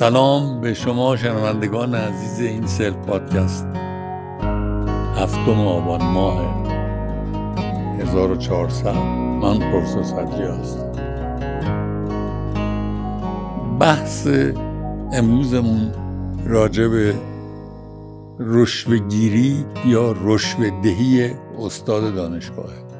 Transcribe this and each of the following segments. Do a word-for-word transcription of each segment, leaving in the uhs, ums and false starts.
سلام به شما شنوندگان عزیز این سلف پادکست. هفتم آبان ماه هزار و چهارصد. من پروفسور صدری هستم. بحث امروزمون راجع به رشوه‌گیری یا رشوه‌دهی استاد دانشگاهه.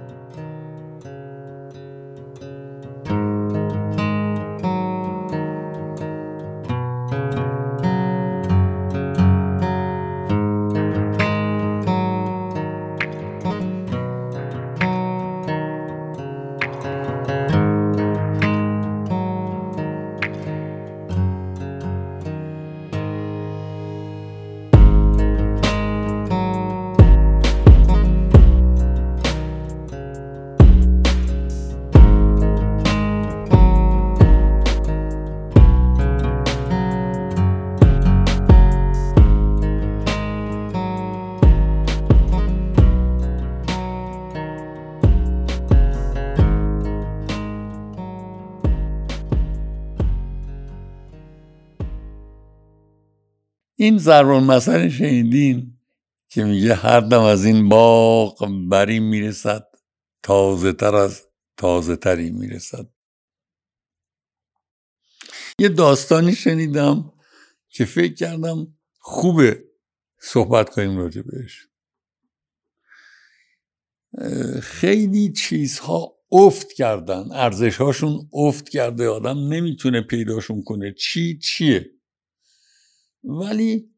این ضربان مثل شنیدین که میگه هر دم از این باغ بری میرسد، تازه تر از تازه تری میرسد. یه داستانی شنیدم که فکر کردم خوبه صحبت کنیم راجع بهش. خیلی چیزها افت کردن، ارزشهاشون افت کرده، آدم نمیتونه پیداشون کنه چی چیه. ولی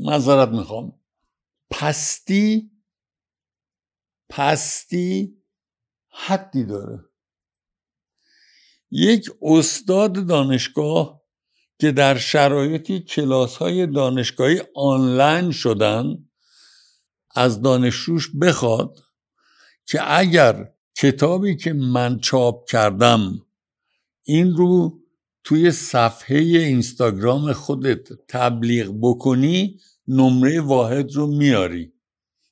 معذرت میخوام، پستی پستی حدی داره. یک استاد دانشگاه که در شرایطی کلاس‌های دانشگاهی آنلاین شدن از دانشجوش بخواد که اگر کتابی که من چاپ کردم این رو توی صفحه اینستاگرام خودت تبلیغ بکنی، نمره واحد رو میاری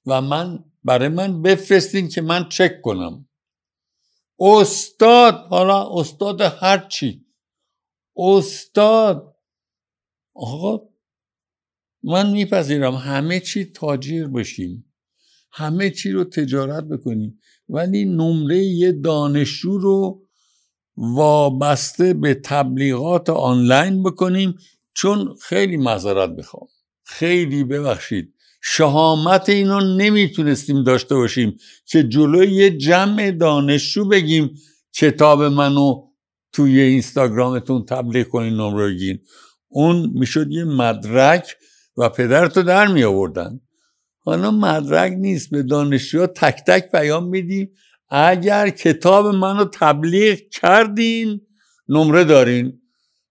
و من برای من بفرستین که من چک کنم. استاد، حالا استاد هر چی، استاد آقا من میپذیرم همه چی تاجر بشیم، همه چی رو تجارت بکنیم، ولی نمره یه دانشجو رو وابسته به تبلیغات آنلاین بکنیم، چون خیلی معذرت بخوام، خیلی ببخشید، شهامت اینو نمیتونستیم داشته باشیم که جلوی یه جمع دانشجو بگیم کتاب منو توی اینستاگرامتون تبلیغ کنین نمره گیرین. اون میشد یه مدرک و پدرتو در می آوردن. حالا مدرک نیست، به دانشجوها تک تک پیام میدیم اگر کتاب منو تبلیغ کردین نمره دارین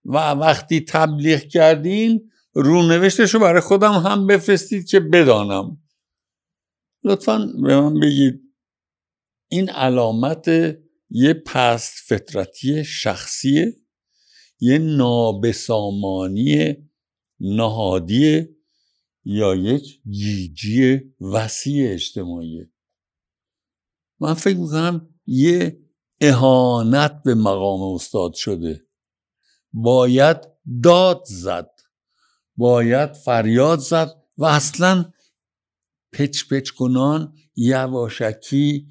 و وقتی تبلیغ کردین رونوشتشو برای خودم هم بفرستید که بدانم. لطفاً به من بگید این علامت یه پست فطرتی شخصیه، یه نابسامانی نهادیه، یا یک گیجی وسیع اجتماعیه؟ من فکر میکنم یه اهانت به مقام استاد شده. باید داد زد، باید فریاد زد و اصلا پچ پچ کنان یواشکی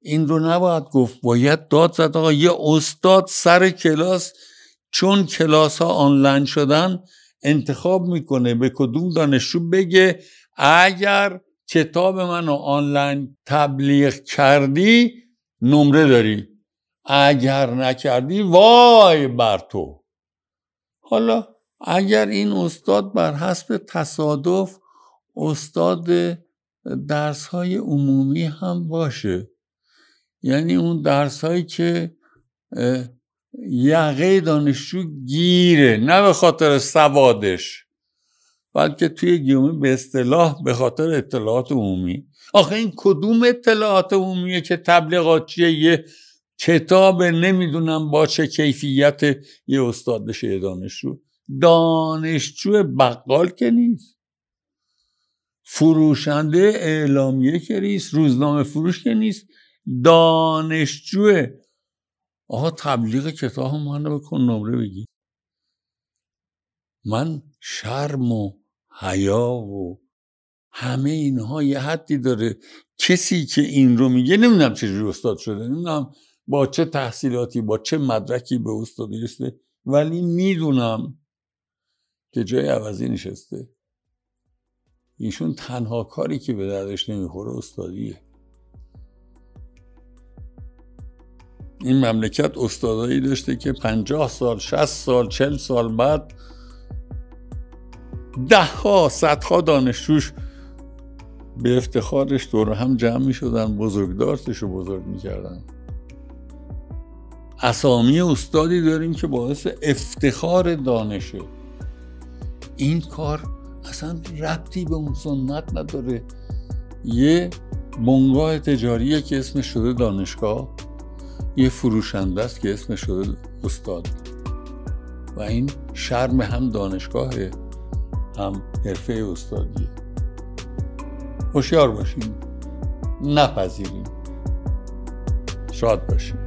این رو نباید گفت. باید داد زد آقا یه استاد سر کلاس، چون کلاس ها آنلاین شدن، انتخاب میکنه به کدوم دانشجو بگه اگر کتاب منو آنلاین تبلیغ کردی نمره داری، اگر نکردی وای بر تو. حالا اگر این استاد بر حسب تصادف استاد درس‌های عمومی هم باشه، یعنی اون درس‌هایی که یقه دانشجو گیره، نه به خاطر سوادش بلکه توی گیومی به اصطلاح به خاطر اطلاعات عمومی. آخه این کدوم اطلاعات عمومیه که تبلیغات چیه؟ یه کتاب نمیدونم با چه کیفیت یه استاد بشه یه دانشجو. دانشجو بقال که نیست، فروشنده اعلامیه که نیست، روزنامه فروش که نیست، دانشجوه. آها تبلیغ کتاب هم هنه بکن نمره بگی. من شرم و حیا و همه اینها یه حدی داره. کسی که این رو میگه نمیدونم چجوری استاد شده، نمیدونم با چه تحصیلاتی با چه مدرکی به استادی رسیده، ولی میدونم که جای عوضی نشسته. ایشون تنها کاری که به دردش نمیخوره استادیه. این مملکت استادایی داشته که پنجاه سال، شصت سال، چهل سال بعد ده ها، صدها دانشجوش به افتخارش دور هم جمع می شدن، بزرگداشتش رو بزرگ می کردن. اسامی استادی داریم که باعث افتخار دانشه. این کار اصلا ربطی به اون سنت نداره. یه بنگاه تجاریه که اسمش شده دانشگاه، یه فروشنده است که اسمش شده استاد، و این شرم هم دانشگاهه هم حرفه استادیه. هوشیار باشیم، نپذیریم، شاد باشیم.